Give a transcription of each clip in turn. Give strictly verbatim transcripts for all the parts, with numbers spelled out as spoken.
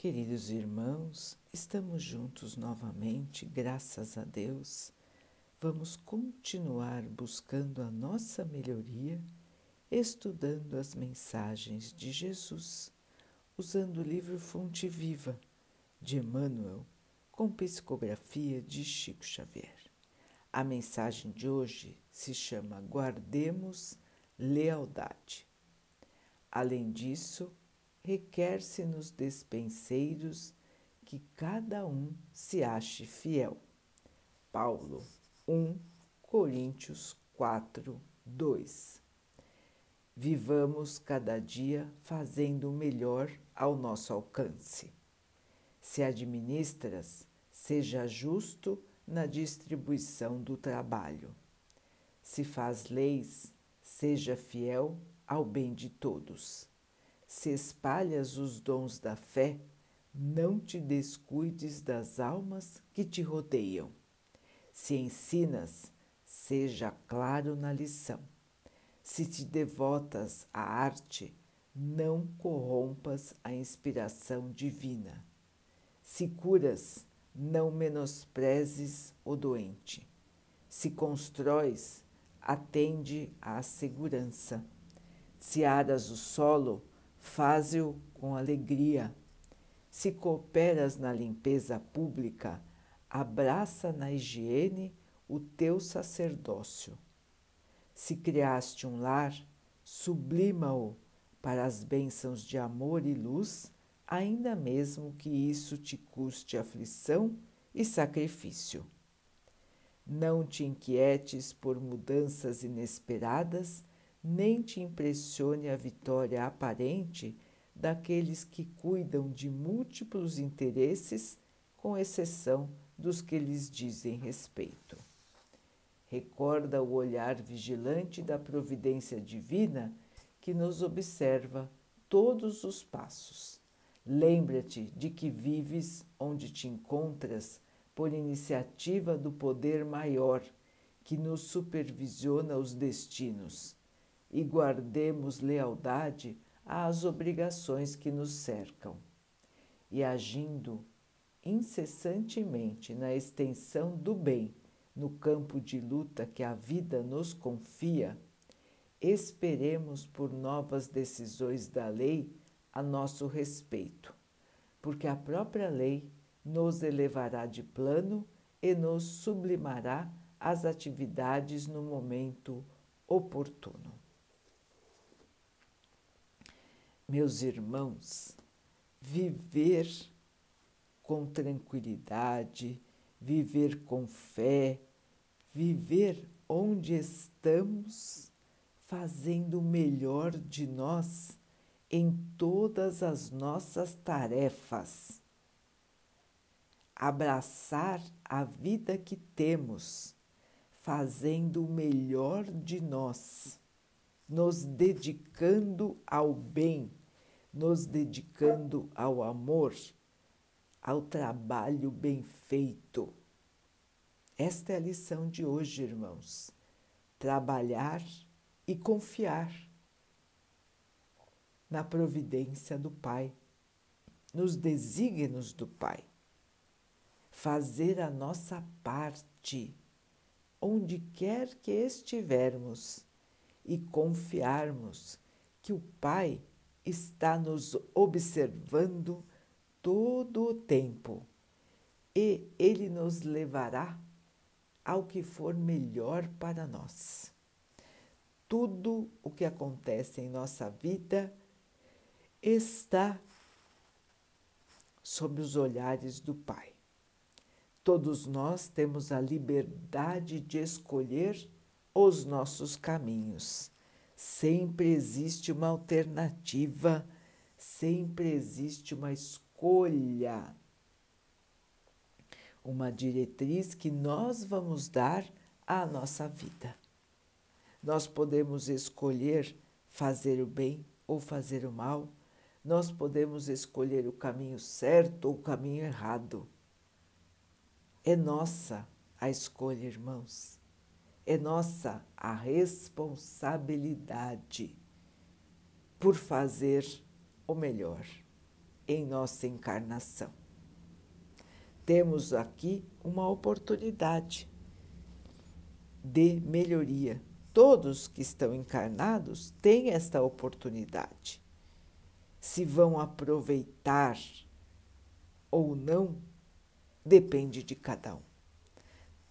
Queridos irmãos, estamos juntos novamente, graças a Deus. Vamos continuar buscando a nossa melhoria, estudando as mensagens de Jesus, usando o livro Fonte Viva, de Emmanuel, com psicografia de Chico Xavier. A mensagem de hoje se chama Guardemos Lealdade. Além disso, requer-se nos despenseiros que cada um se ache fiel. Paulo primeiro, Coríntios quatro, dois. Vivamos cada dia fazendo o melhor ao nosso alcance. Se administras, seja justo na distribuição do trabalho. Se faz leis, seja fiel ao bem de todos. Se espalhas os dons da fé, não te descuides das almas que te rodeiam. Se ensinas, seja claro na lição. Se te devotas à arte, não corrompas a inspiração divina. Se curas, não menosprezes o doente. Se constróis, atende à segurança. Se aras o solo, faze-o com alegria. Se cooperas na limpeza pública, abraça na higiene o teu sacerdócio. Se criaste um lar, sublima-o para as bênçãos de amor e luz, ainda mesmo que isso te custe aflição e sacrifício. Não te inquietes por mudanças inesperadas, nem te impressione a vitória aparente daqueles que cuidam de múltiplos interesses, com exceção dos que lhes dizem respeito. Recorda o olhar vigilante da providência divina que nos observa todos os passos. Lembra-te de que vives onde te encontras por iniciativa do poder maior que nos supervisiona os destinos. E guardemos lealdade às obrigações que nos cercam. E agindo incessantemente na extensão do bem, no campo de luta que a vida nos confia, esperemos por novas decisões da lei a nosso respeito, porque a própria lei nos elevará de plano e nos sublimará às atividades no momento oportuno. Meus irmãos, viver com tranquilidade, viver com fé, viver onde estamos, fazendo o melhor de nós em todas as nossas tarefas. Abraçar a vida que temos, fazendo o melhor de nós, nos dedicando ao bem, nos dedicando ao amor, ao trabalho bem feito. Esta é a lição de hoje, irmãos. Trabalhar e confiar na providência do Pai, nos desígnios do Pai. Fazer a nossa parte, onde quer que estivermos, e confiarmos que o Pai está nos observando todo o tempo, e Ele nos levará ao que for melhor para nós. Tudo o que acontece em nossa vida está sob os olhares do Pai. Todos nós temos a liberdade de escolher os nossos caminhos. Sempre existe uma alternativa, sempre existe uma escolha, uma diretriz que nós vamos dar à nossa vida. Nós podemos escolher fazer o bem ou fazer o mal. Nós podemos escolher o caminho certo ou o caminho errado. É nossa a escolha, irmãos. É nossa a responsabilidade por fazer o melhor, em nossa encarnação. Temos aqui uma oportunidade de melhoria. Todos que estão encarnados têm esta oportunidade. Se vão aproveitar ou não, depende de cada um.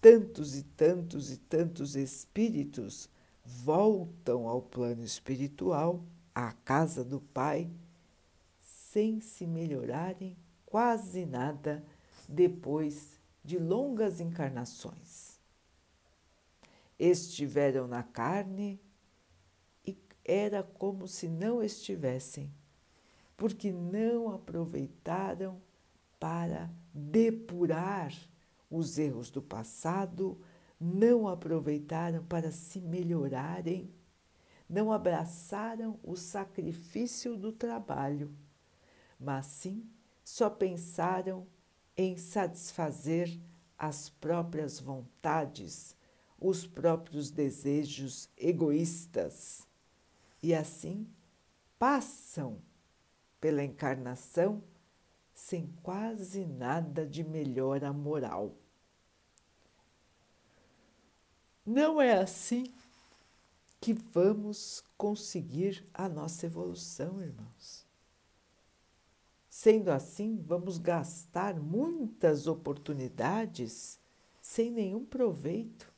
Tantos e tantos e tantos espíritos voltam ao plano espiritual, à casa do Pai, sem se melhorarem quase nada depois de longas encarnações. Estiveram na carne e era como se não estivessem, porque não aproveitaram para depurar os erros do passado, não aproveitaram para se melhorarem, não abraçaram o sacrifício do trabalho, mas sim só pensaram em satisfazer as próprias vontades, os próprios desejos egoístas. E assim passam pela encarnação sem quase nada de melhora moral. Não é assim que vamos conseguir a nossa evolução, irmãos. Sendo assim, vamos gastar muitas oportunidades sem nenhum proveito.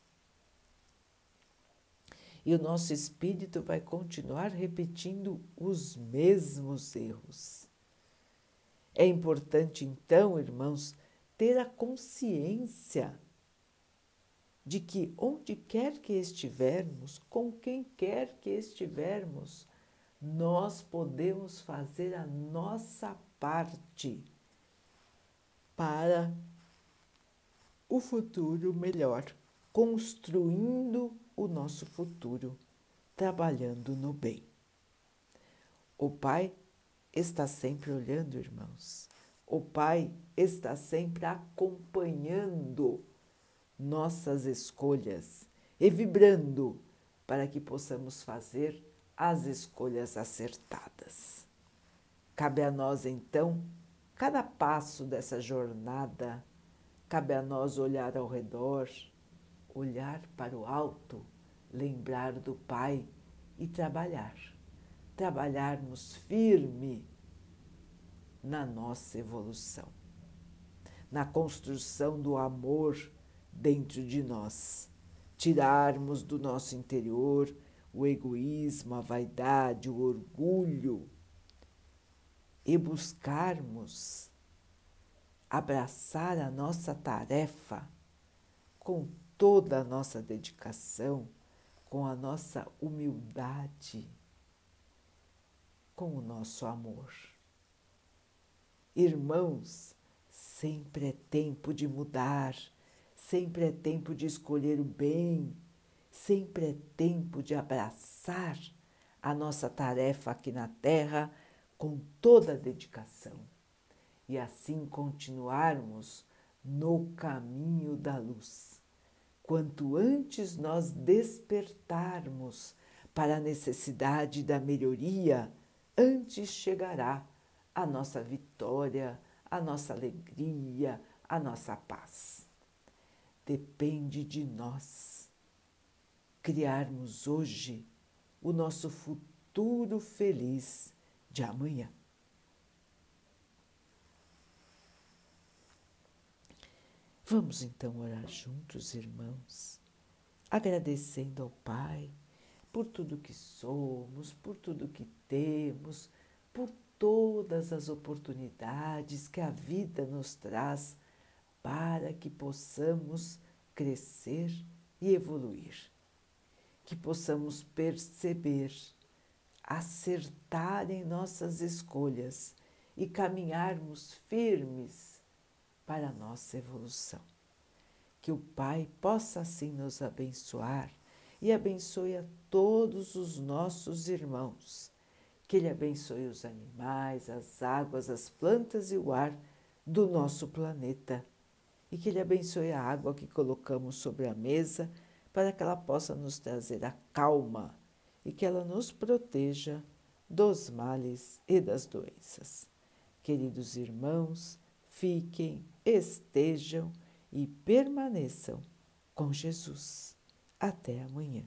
E o nosso espírito vai continuar repetindo os mesmos erros. É importante, então, irmãos, ter a consciência de que onde quer que estivermos, com quem quer que estivermos, nós podemos fazer a nossa parte para o futuro melhor, construindo o nosso futuro, trabalhando no bem. O Pai está sempre olhando, irmãos. O Pai está sempre acompanhando nossas escolhas e vibrando para que possamos fazer as escolhas acertadas. Cabe a nós, então, cada passo dessa jornada, cabe a nós olhar ao redor, olhar para o alto, lembrar do Pai e trabalhar. Trabalharmos firme na nossa evolução, na construção do amor dentro de nós, tirarmos do nosso interior o egoísmo, a vaidade, o orgulho e buscarmos abraçar a nossa tarefa com toda a nossa dedicação, com a nossa humildade, com o nosso amor. Irmãos, sempre é tempo de mudar, sempre é tempo de escolher o bem, sempre é tempo de abraçar a nossa tarefa aqui na Terra com toda a dedicação e assim continuarmos no caminho da luz. Quanto antes nós despertarmos para a necessidade da melhoria, antes chegará a nossa vitória, a nossa alegria, a nossa paz. Depende de nós criarmos hoje o nosso futuro feliz de amanhã. Vamos então orar juntos, irmãos, agradecendo ao Pai por tudo que somos, por tudo que temos, por todas as oportunidades que a vida nos traz para que possamos crescer e evoluir, que possamos perceber, acertar em nossas escolhas e caminharmos firmes para a nossa evolução. Que o Pai possa assim nos abençoar e abençoe a todos os nossos irmãos. Que Ele abençoe os animais, as águas, as plantas e o ar do nosso planeta. E que Ele abençoe a água que colocamos sobre a mesa para que ela possa nos trazer a calma e que ela nos proteja dos males e das doenças. Queridos irmãos, fiquem, estejam e permaneçam com Jesus. Até amanhã.